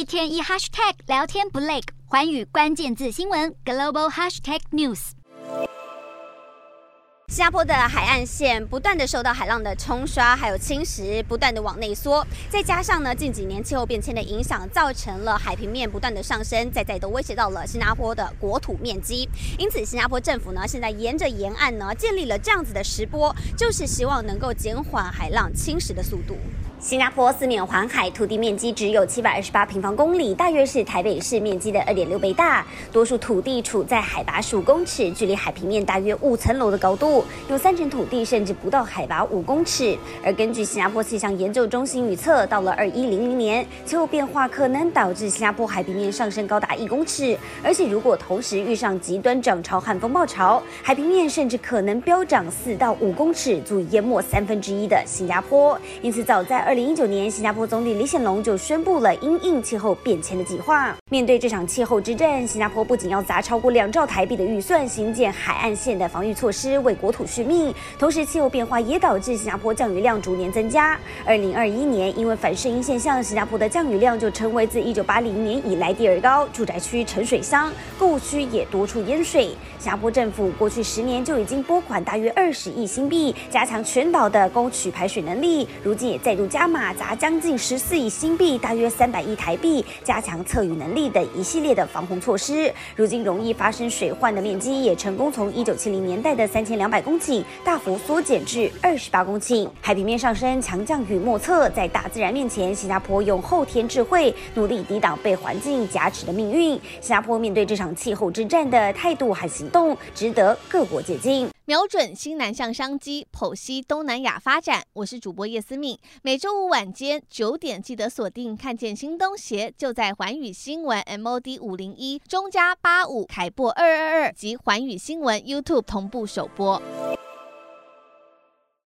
一天一#聊天不累，寰宇关键字新闻 #Global##News。新加坡的海岸线不断的受到海浪的冲刷，还有侵蚀，不断的往内缩。再加上呢，近几年气候变迁的影响，造成了海平面不断的上升，再都威胁到了新加坡的国土面积。因此，新加坡政府呢，现在沿着沿岸呢，建立了这样子的石波，就是希望能够减缓海浪侵蚀的速度。新加坡四面环海，土地面积只有728平方公里，大约是台北市面积的2.6倍大。多数土地处在海拔10公尺，距离海平面大约5层楼的高度，有30%土地甚至不到海拔5公尺。而根据新加坡气象研究中心预测，到了2100年，气候变化可能导致新加坡海平面上升高达1公尺，而且如果同时遇上极端涨潮和风暴潮，海平面甚至可能飙涨4到5公尺，足以淹没1/3的新加坡。因此，早在2019年，新加坡总理李显龙就宣布了因应气候变迁的计划。面对这场气候之战，新加坡不仅要砸超过2兆台币的预算兴建海岸线的防御措施，为国土续命，同时气候变化也导致新加坡降雨量逐年增加。2021年，因为反圣婴现象，新加坡的降雨量就成为自1980年以来第2高，住宅区沉水箱、购物区也多处淹水。新加坡政府过去10年就已经拨款大约20亿新币，加强全岛的沟渠排水能力，如今也再度加码砸将近14亿新币，大约300亿台币，加强测雨能力等一系列的防洪措施。如今容易发生水患的面积也成功从1970年代的3200公顷大幅缩减至28公顷。海平面上升、强降雨莫测，在大自然面前，新加坡用后天智慧努力抵挡被环境挟持的命运。新加坡面对这场气候之战的态度和行动，值得各国借鉴。瞄准新南向商机，剖析东南亚发展。我是主播叶思敏，每周五晚间9点记得锁定《看见新东协》，就在寰宇新闻 MOD501、中加85、凯擘222及寰宇新闻 YouTube 同步首播。